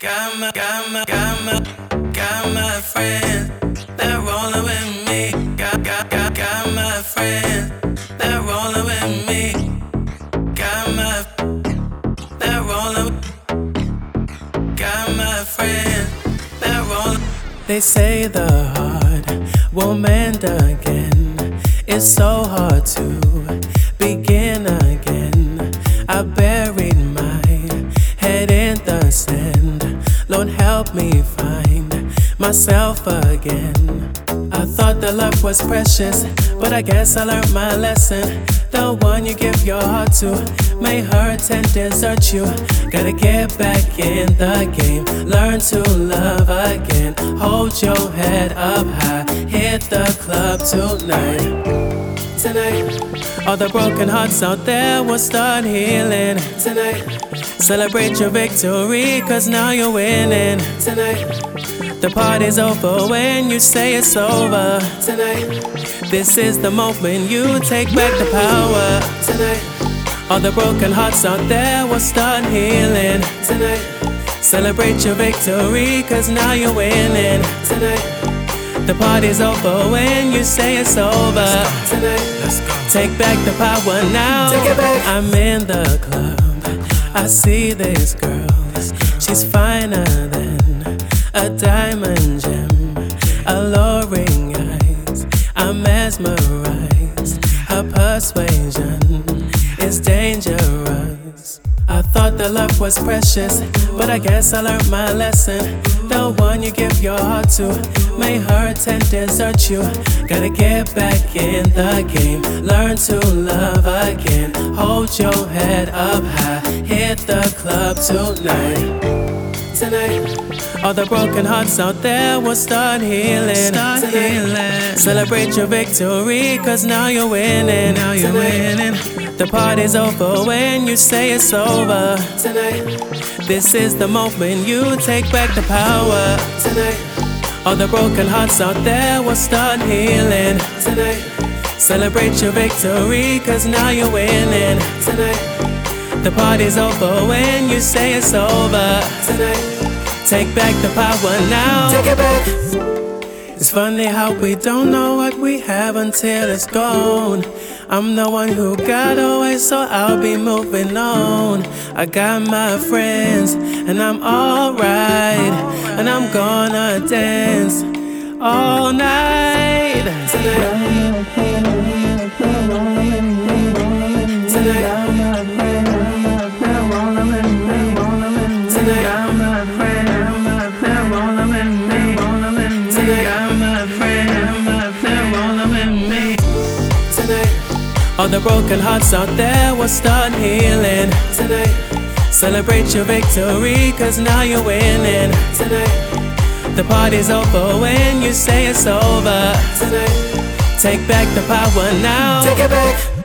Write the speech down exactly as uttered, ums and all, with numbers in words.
Got my, got my, got my, got my friends, they're rolling with me. Got, got, got, got my friends, they're rolling with me. Got my, they're rolling. Got my friends, they're rolling. They say the heart won't mend again. It's so hard to begin again. I buried my head in the sand. Lord, help me find myself again. I thought that love was precious, but I guess I learned my lesson. The one you give your heart to may hurt and desert you. Gotta get back in the game, learn to love again. Hold your head up high, hit the club tonight. Tonight, all the broken hearts out there will start healing. Tonight, celebrate your victory, cause now you're winning. Tonight, the party's over when you say it's over. Tonight, this is the moment you take back the power. Tonight, all the broken hearts out there will start healing. Tonight, celebrate your victory, cause now you're winning. Tonight, the party's over when you say it's over. Tonight, take back the power now. Take it back. I'm in the club, I see this girl, she's finer than a diamond gem. Alluring eyes, I'm mesmerized. Her persuasion is dangerous. I thought that love was precious, but I guess I learned my lesson. The one you give your heart to may hurt and desert you. Gotta get back in the game, learn to love again. Hold your head up high, hit the club tonight. Tonight, all the broken hearts out there will start healing. Start healing. Celebrate your victory, cause now you're winning. Now you're winning. The party's over when you say it's over. Tonight, this is the moment you take back the power. Tonight, all the broken hearts out there will start healing. Tonight, celebrate your victory, cause now you're winning. Tonight, the party's over when you say it's over. Tonight, take back the power now. Take it back. It's funny how we don't know what we have until it's gone. I'm the one who got away, so I'll be moving on. I got my friends, and I'm alright. And I'm gonna dance all night. Tonight, all the broken hearts out there will start healing. Tonight, celebrate your victory, cause now you're winning. Tonight, the party's over when you say it's over. Tonight, take back the power now. Take it back.